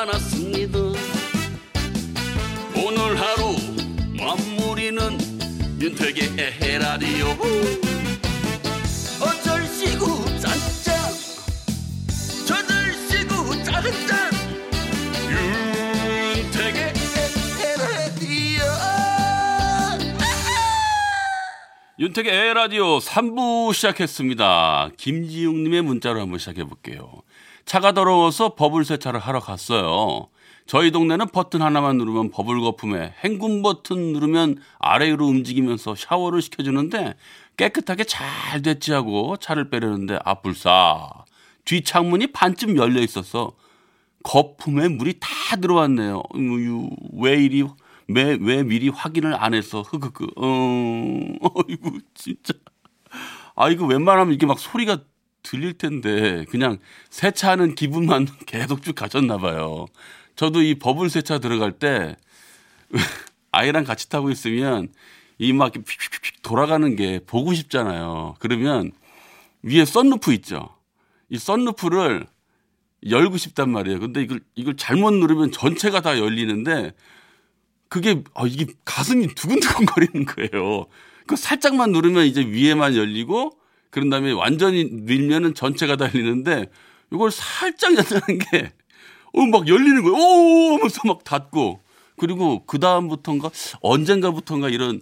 많았습니다. 오늘 하루 마무리는 윤택의 에헤라디오. 어쩔시구 짠짠 저들시구 짠짠 윤택의 에헤라디오. 윤택의 에헤라디오 3부 시작했습니다. 김지웅님의 문자로 한번 시작해볼게요. 차가 더러워서 버블 세차를 하러 갔어요. 저희 동네는 버튼 하나만 누르면 버블 거품에 행군 버튼 누르면 아래로 움직이면서 샤워를 시켜주는데 깨끗하게 잘 됐지 하고 차를 빼려는데 아 불사 뒤 창문이 반쯤 열려 있어서 거품에 물이 다 들어왔네요. 왜 미리 확인을 안 해서 흑흑. 어이구 진짜. 아 이거 웬만하면 이게 막 소리가 들릴 텐데 그냥 세차하는 기분만 계속 쭉 가셨나 봐요. 저도 이 버블 세차 들어갈 때 아이랑 같이 타고 있으면 이 막 휙휙휙 돌아가는 게 보고 싶잖아요. 그러면 위에 썬루프 있죠. 이 썬루프를 열고 싶단 말이에요. 근데 이걸 잘못 누르면 전체가 다 열리는데 그게 이게 가슴이 두근두근 거리는 거예요. 그 살짝만 누르면 이제 위에만 열리고 그런 다음에 완전히 밀면은 전체가 달리는데 이걸 살짝 연다는 게 막 열리는 거예요. 오! 하면서 막 닫고. 그리고 그다음부터인가 언젠가부터인가 이런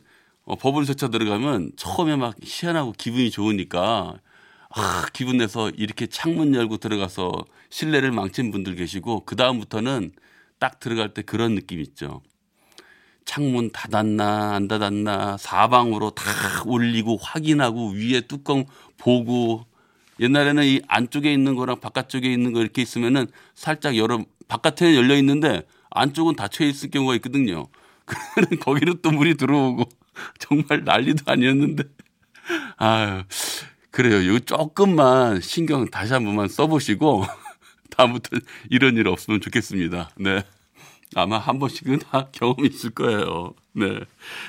버블 세차 들어가면 처음에 막 희한하고 기분이 좋으니까 기분 내서 이렇게 창문 열고 들어가서 실내를 망친 분들 계시고 그다음부터는 딱 들어갈 때 그런 느낌 있죠. 창문 닫았나 안 닫았나 사방으로 다 올리고 확인하고 위에 뚜껑 보고 옛날에는 이 안쪽에 있는 거랑 바깥쪽에 있는 거 이렇게 있으면은 살짝 열어 바깥에는 열려 있는데 안쪽은 닫혀 있을 경우가 있거든요. 그러면 거기로 또 물이 들어오고 정말 난리도 아니었는데 아유 그래요. 이거 조금만 신경 다시 한 번만 써보시고 다음부터 이런 일 없으면 좋겠습니다. 네. 아마 한 번씩은 다 경험이 있을 거예요. 네.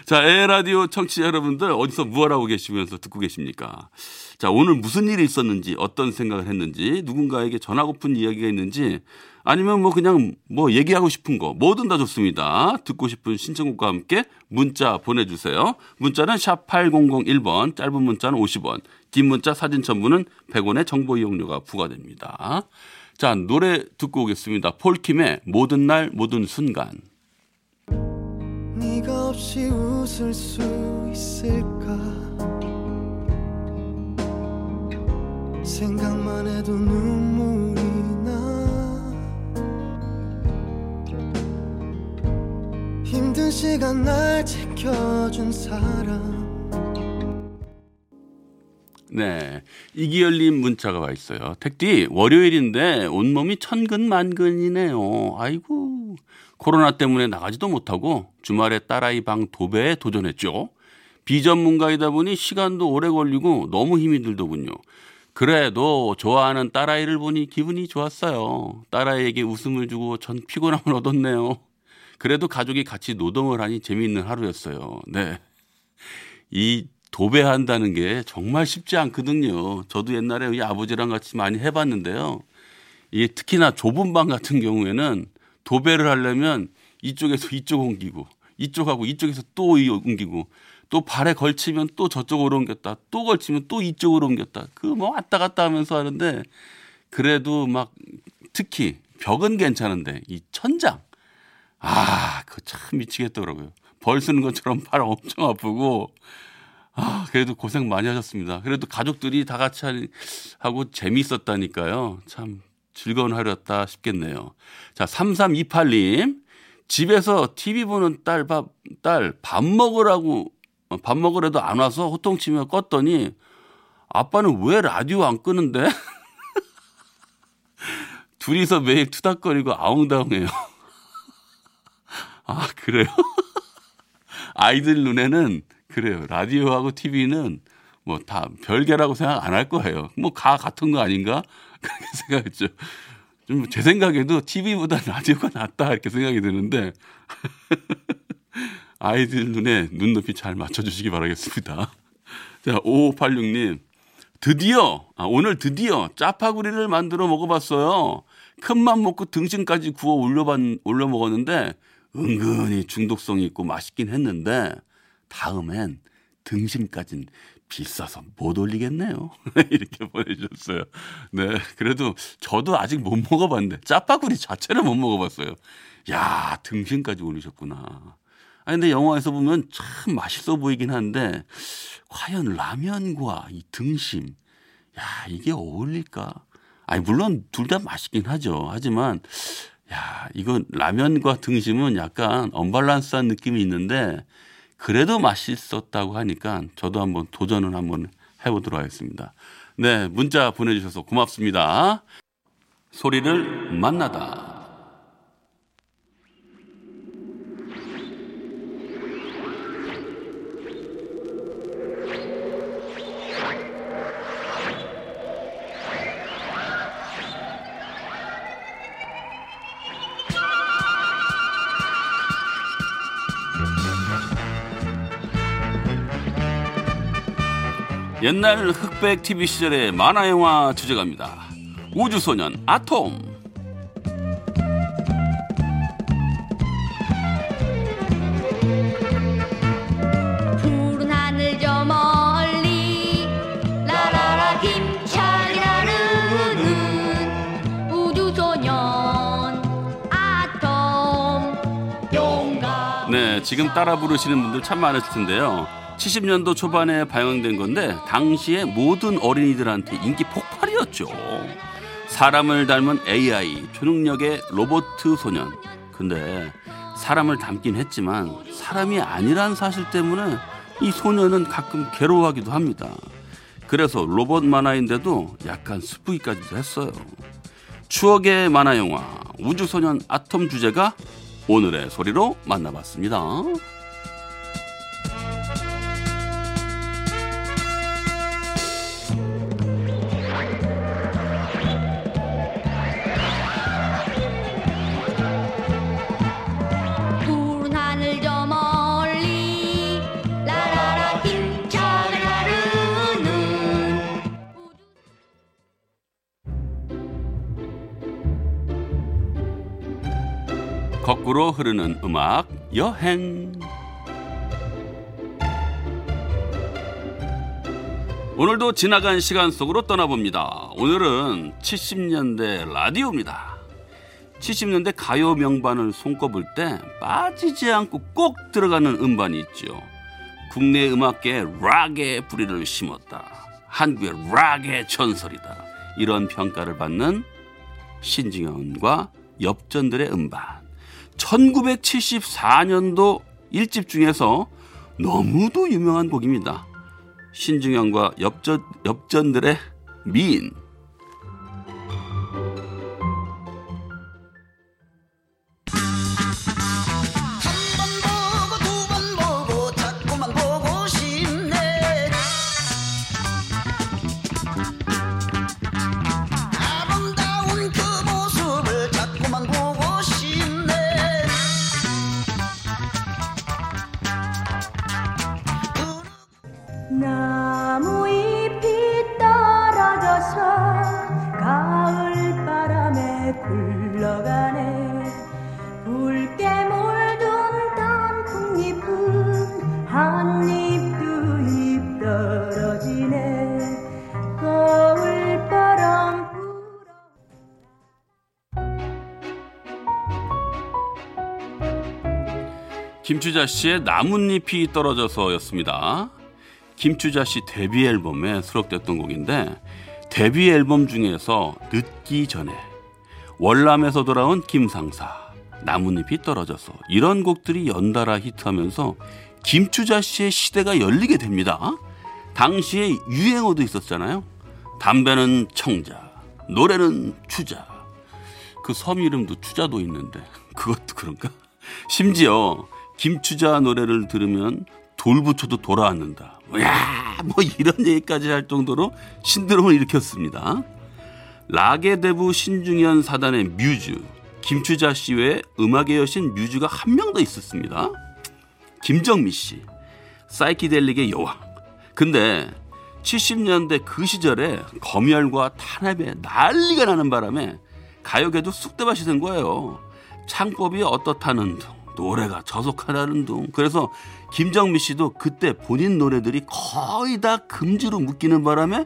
자, 에헤라디오 청취자 여러분들 어디서 무얼 하고 계시면서 듣고 계십니까? 자, 오늘 무슨 일이 있었는지 어떤 생각을 했는지 누군가에게 전하고픈 이야기가 있는지 아니면 그냥 얘기하고 싶은 거 뭐든 다 좋습니다. 듣고 싶은 신청곡과 함께 문자 보내주세요. 문자는 샵 8001번, 짧은 문자는 50원, 긴 문자 사진 첨부는 100원의 정보 이용료가 부과됩니다. 자, 노래 듣고 오겠습니다. 폴킴의 모든 날 모든 순간. 네가 없이 웃을 수 있을까 생각만 해도 눈물이 나 힘든 시간 날 지켜준 사람. 네, 이기열님 문자가 와 있어요. 택디 월요일인데 온몸이 천근만근이네요. 아이고 코로나 때문에 나가지도 못하고 주말에 딸아이 방 도배에 도전했죠. 비전문가이다 보니 시간도 오래 걸리고 너무 힘이 들더군요. 그래도 좋아하는 딸아이를 보니 기분이 좋았어요. 딸아이에게 웃음을 주고 전 피곤함을 얻었네요. 그래도 가족이 같이 노동을 하니 재미있는 하루였어요. 네, 이 도배한다는 게 정말 쉽지 않거든요. 저도 옛날에 우리 아버지랑 같이 많이 해봤는데요. 이게 특히나 좁은 방 같은 경우에는 도배를 하려면 이쪽에서 이쪽 옮기고 이쪽하고 이쪽에서 또 옮기고 또 발에 걸치면 또 저쪽으로 옮겼다 또 걸치면 또 이쪽으로 옮겼다 왔다 갔다 하면서 하는데 그래도 특히 벽은 괜찮은데 이 천장 그거 참 미치겠더라고요. 벌 쓰는 것처럼 발 엄청 아프고 그래도 고생 많이 하셨습니다. 그래도 가족들이 다 같이 하고 재미있었다니까요. 참 즐거운 하루였다 싶겠네요. 자, 3328님. 집에서 TV 보는 딸 밥 먹으라고 밥 먹으래도 안 와서 호통치며 껐더니 아빠는 왜 라디오 안 끄는데? 둘이서 매일 투닥거리고 아웅다웅해요. 그래요? 아이들 눈에는 그래요. 라디오하고 TV는 다 별개라고 생각 안 할 거예요. 가 같은 거 아닌가? 그렇게 생각했죠. 좀 제 생각에도 TV보다 라디오가 낫다 이렇게 생각이 드는데 아이들 눈에 눈높이 잘 맞춰주시기 바라겠습니다. 자, 5586님. 오늘 드디어 짜파구리를 만들어 먹어봤어요. 큰맘 먹고 등심까지 구워 올려 먹었는데 은근히 중독성이 있고 맛있긴 했는데 다음엔 등심까지는 비싸서 못 올리겠네요. 이렇게 보내주셨어요. 네, 그래도 저도 아직 못 먹어봤는데 짜파구리 자체를 못 먹어봤어요. 야, 등심까지 올리셨구나. 아니, 근데 영화에서 보면 참 맛있어 보이긴 한데 과연 라면과 이 등심, 야, 이게 어울릴까? 아니, 물론 둘 다 맛있긴 하죠. 하지만 야, 이거 라면과 등심은 약간 언밸런스한 느낌이 있는데 그래도 맛있었다고 하니까 저도 한번 도전을 한번 해보도록 하겠습니다. 네, 문자 보내주셔서 고맙습니다. 소리를 만나다. 옛날 흑백 TV 시절의 만화영화 주제가입니다. 우주소년 아톰. 푸른 하늘 저 멀리 라라라 힘차게 나르는 우주소년 아톰 용감. 네, 지금 따라 부르시는 분들 참 많으실 텐데요. 70년도 초반에 방영된 건데 당시에 모든 어린이들한테 인기 폭발이었죠. 사람을 닮은 AI, 초능력의 로봇 소년. 근데 사람을 닮긴 했지만 사람이 아니란 사실 때문에 이 소년은 가끔 괴로워하기도 합니다. 그래서 로봇 만화인데도 약간 스프이까지도 했어요. 추억의 만화 영화 우주소년 아톰 주제가 오늘의 소리로 만나봤습니다. 거꾸로 흐르는 음악 여행. 오늘도 지나간 시간 속으로 떠나봅니다. 오늘은 70년대 라디오입니다. 70년대 가요 명반을 손꼽을 때 빠지지 않고 꼭 들어가는 음반이 있죠. 국내 음악계에 락의 뿌리를 심었다. 한국의 락의 전설이다. 이런 평가를 받는 신중현과 엽전들의 음반. 1974년도 1집 중에서 너무도 유명한 곡입니다. 신중현과 엽전들의 미인. 김추자 씨의 나뭇잎이 떨어져서였습니다. 김추자 씨 데뷔 앨범에 수록됐던 곡인데 데뷔 앨범 중에서 늦기 전에, 월남에서 돌아온 김상사, 나뭇잎이 떨어져서 이런 곡들이 연달아 히트하면서 김추자 씨의 시대가 열리게 됩니다. 당시에 유행어도 있었잖아요. 담배는 청자, 노래는 추자. 그 섬 이름도 추자도 있는데 그것도 그런가? 심지어 김추자 노래를 들으면 돌부처도 돌아앉는다. 야, 뭐 이런 얘기까지 할 정도로 신드롬을 일으켰습니다. 락의 대부 신중현 사단의 뮤즈, 김추자 씨 외에 음악의 여신 뮤즈가 한 명 더 있었습니다. 김정미 씨, 사이키델릭의 여왕. 근데 70년대 그 시절에 검열과 탄압에 난리가 나는 바람에 가요계도 쑥대밭이 된 거예요. 창법이 어떻다는 둥, 노래가 저속하다는 둥. 그래서 김정미 씨도 그때 본인 노래들이 거의 다 금지로 묶이는 바람에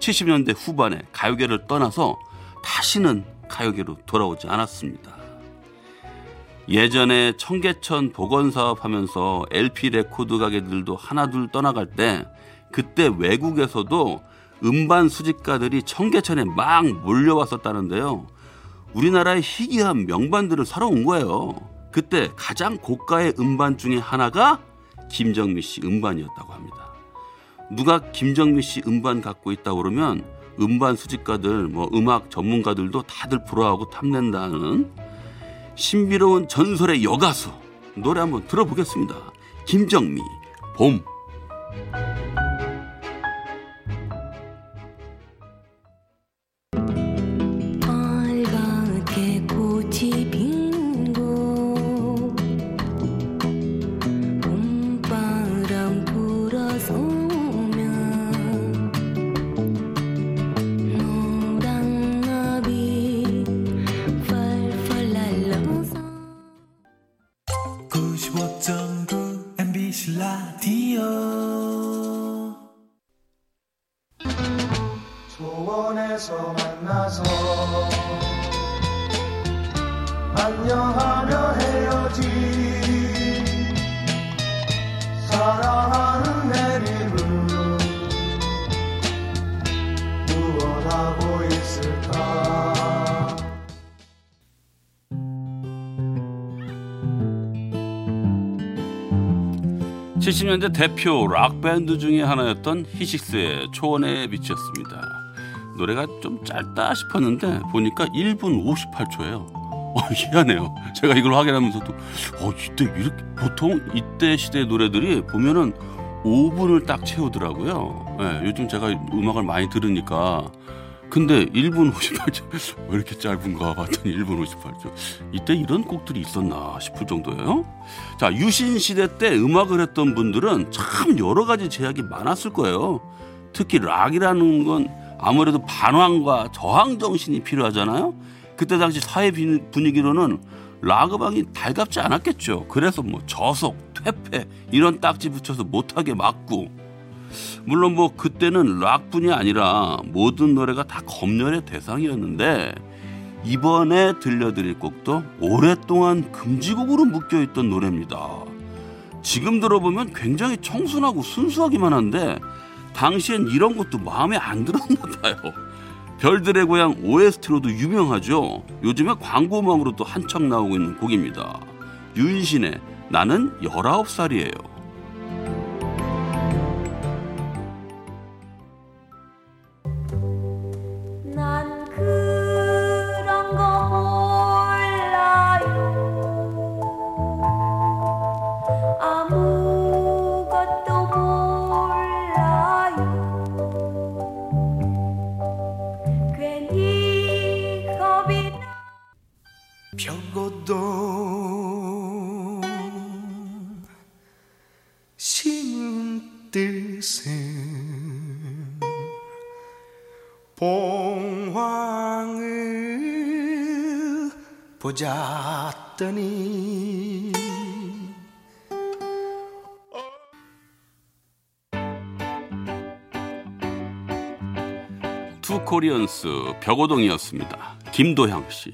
70년대 후반에 가요계를 떠나서 다시는 가요계로 돌아오지 않았습니다. 예전에 청계천 복원사업 하면서 LP 레코드 가게들도 하나둘 떠나갈 때 그때 외국에서도 음반 수집가들이 청계천에 막 몰려왔었다는데요. 우리나라의 희귀한 명반들을 사러 온 거예요. 그때 가장 고가의 음반 중에 하나가 김정미 씨 음반이었다고 합니다. 누가 김정미 씨 음반 갖고 있다고 그러면 음반 수집가들, 음악 전문가들도 다들 부러워하고 탐낸다는 신비로운 전설의 여가수. 노래 한번 들어보겠습니다. 김정미, 봄. 안녕하며 헤어진 사랑하는 내일은 무엇하고 있을까. (70년대) 대표 락밴드 중에 하나였던 히식스의 초원에 비치였습니다. 노래가 좀 짧다 싶었는데 보니까 1분 58초예요 희한해요. 제가 이걸 확인하면서도 이때 이렇게 보통 이때 시대의 노래들이 보면은 5분을 딱 채우더라고요. 예, 요즘 제가 음악을 많이 들으니까. 근데 1분 58초 왜 이렇게 짧은가 봤더니 1분 58초. 이때 이런 곡들이 있었나 싶을 정도예요. 자, 유신 시대 때 음악을 했던 분들은 참 여러 가지 제약이 많았을 거예요. 특히 락이라는 건 아무래도 반항과 저항 정신이 필요하잖아요. 그때 당시 사회 분위기로는 락음악이 달갑지 않았겠죠. 그래서 저속, 퇴폐 이런 딱지 붙여서 못하게 막고. 물론 그때는 락뿐이 아니라 모든 노래가 다 검열의 대상이었는데 이번에 들려드릴 곡도 오랫동안 금지곡으로 묶여있던 노래입니다. 지금 들어보면 굉장히 청순하고 순수하기만 한데 당시엔 이런 것도 마음에 안 들었나 봐요. 별들의 고향 OST로도 유명하죠. 요즘에 광고음악으로도 한창 나오고 있는 곡입니다. 윤신의 나는 19살이에요. 난 그런 거 몰라요. 아무것도 몰라요. 펴고도 심은 뜻은 봉황을 보자더니 투 코리언스 벽오동이었습니다. 김도향 씨,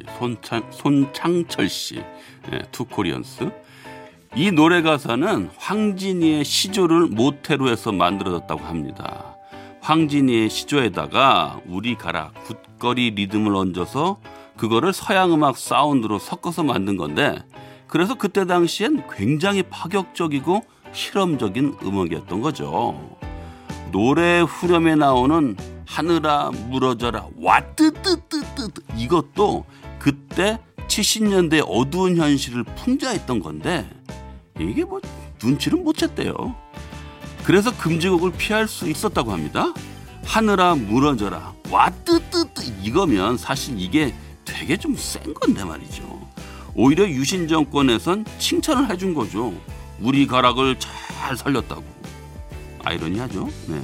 손창철 씨, 투 코리언스. 이 노래 가사는 황진이의 시조를 모태로 해서 만들어졌다고 합니다. 황진이의 시조에다가 우리 가라 굿거리 리듬을 얹어서 그거를 서양 음악 사운드로 섞어서 만든 건데 그래서 그때 당시엔 굉장히 파격적이고 실험적인 음악이었던 거죠. 노래 후렴에 나오는 하늘아 물어져라 와뜨뜨뜨뜨 이것도 그때 70년대 어두운 현실을 풍자했던 건데 이게 눈치를 못 챘대요. 그래서 금지곡을 피할 수 있었다고 합니다. 하늘아 물어져라 와뜨뜨뜨 이거면 사실 이게 되게 좀 센 건데 말이죠. 오히려 유신 정권에선 칭찬을 해준 거죠. 우리 가락을 잘 살렸다고. 아이러니하죠. 네.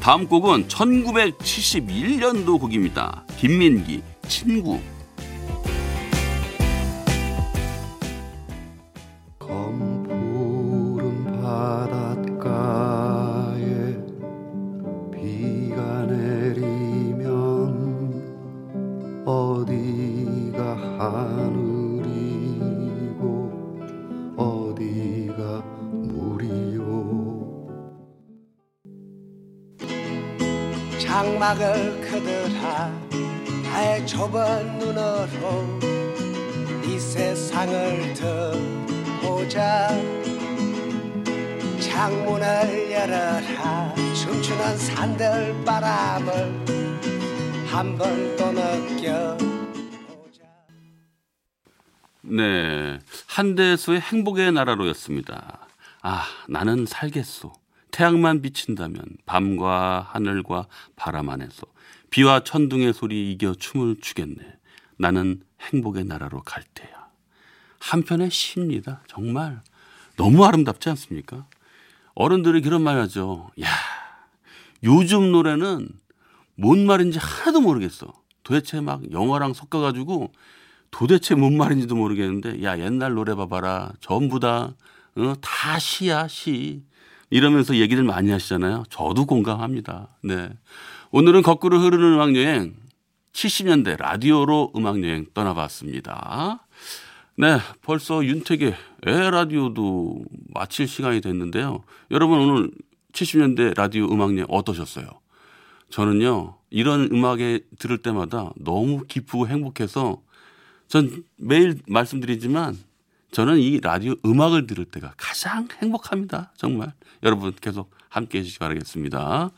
다음 곡은 1971년도 곡입니다. 김민기, 친구. 장막을 그들아 나의 좁은 눈으로 이 세상을 들보자. 창문을 열어라. 춤추는 산들 바람을 한번 또 느껴보자. 네, 한대수의 행복의 나라로였습니다. 아, 나는 살겠소. 태양만 비친다면 밤과 하늘과 바람 안에서 비와 천둥의 소리 이겨 춤을 추겠네. 나는 행복의 나라로 갈 때야. 한편의 시입니다. 정말 너무 아름답지 않습니까? 어른들이 그런 말 하죠. 야, 요즘 노래는 뭔 말인지 하나도 모르겠어. 도대체 막 영어랑 섞어가지고 도대체 뭔 말인지도 모르겠는데, 야, 옛날 노래 봐봐라. 전부 다 시야, 시. 이러면서 얘기를 많이 하시잖아요. 저도 공감합니다. 네, 오늘은 거꾸로 흐르는 음악여행, 70년대 라디오로 음악여행 떠나봤습니다. 네, 벌써 윤택의 에헤라디오도 마칠 시간이 됐는데요. 여러분, 오늘 70년대 라디오 음악여행 어떠셨어요? 저는요, 이런 음악에 들을 때마다 너무 기쁘고 행복해서, 전 매일 말씀드리지만 저는 이 라디오 음악을 들을 때가 가장 행복합니다. 정말 여러분 계속 함께해 주시기 바라겠습니다.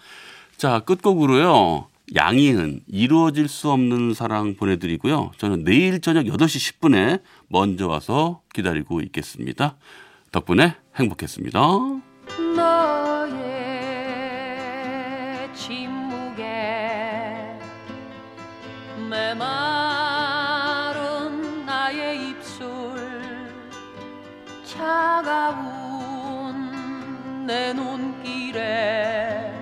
자, 끝곡으로요, 양이은 이루어질 수 없는 사랑 보내드리고요. 저는 내일 저녁 8시 10분에 먼저 와서 기다리고 있겠습니다. 덕분에 행복했습니다. 너의 침묵에 내 말은 나의 입술 차가운 내 눈길에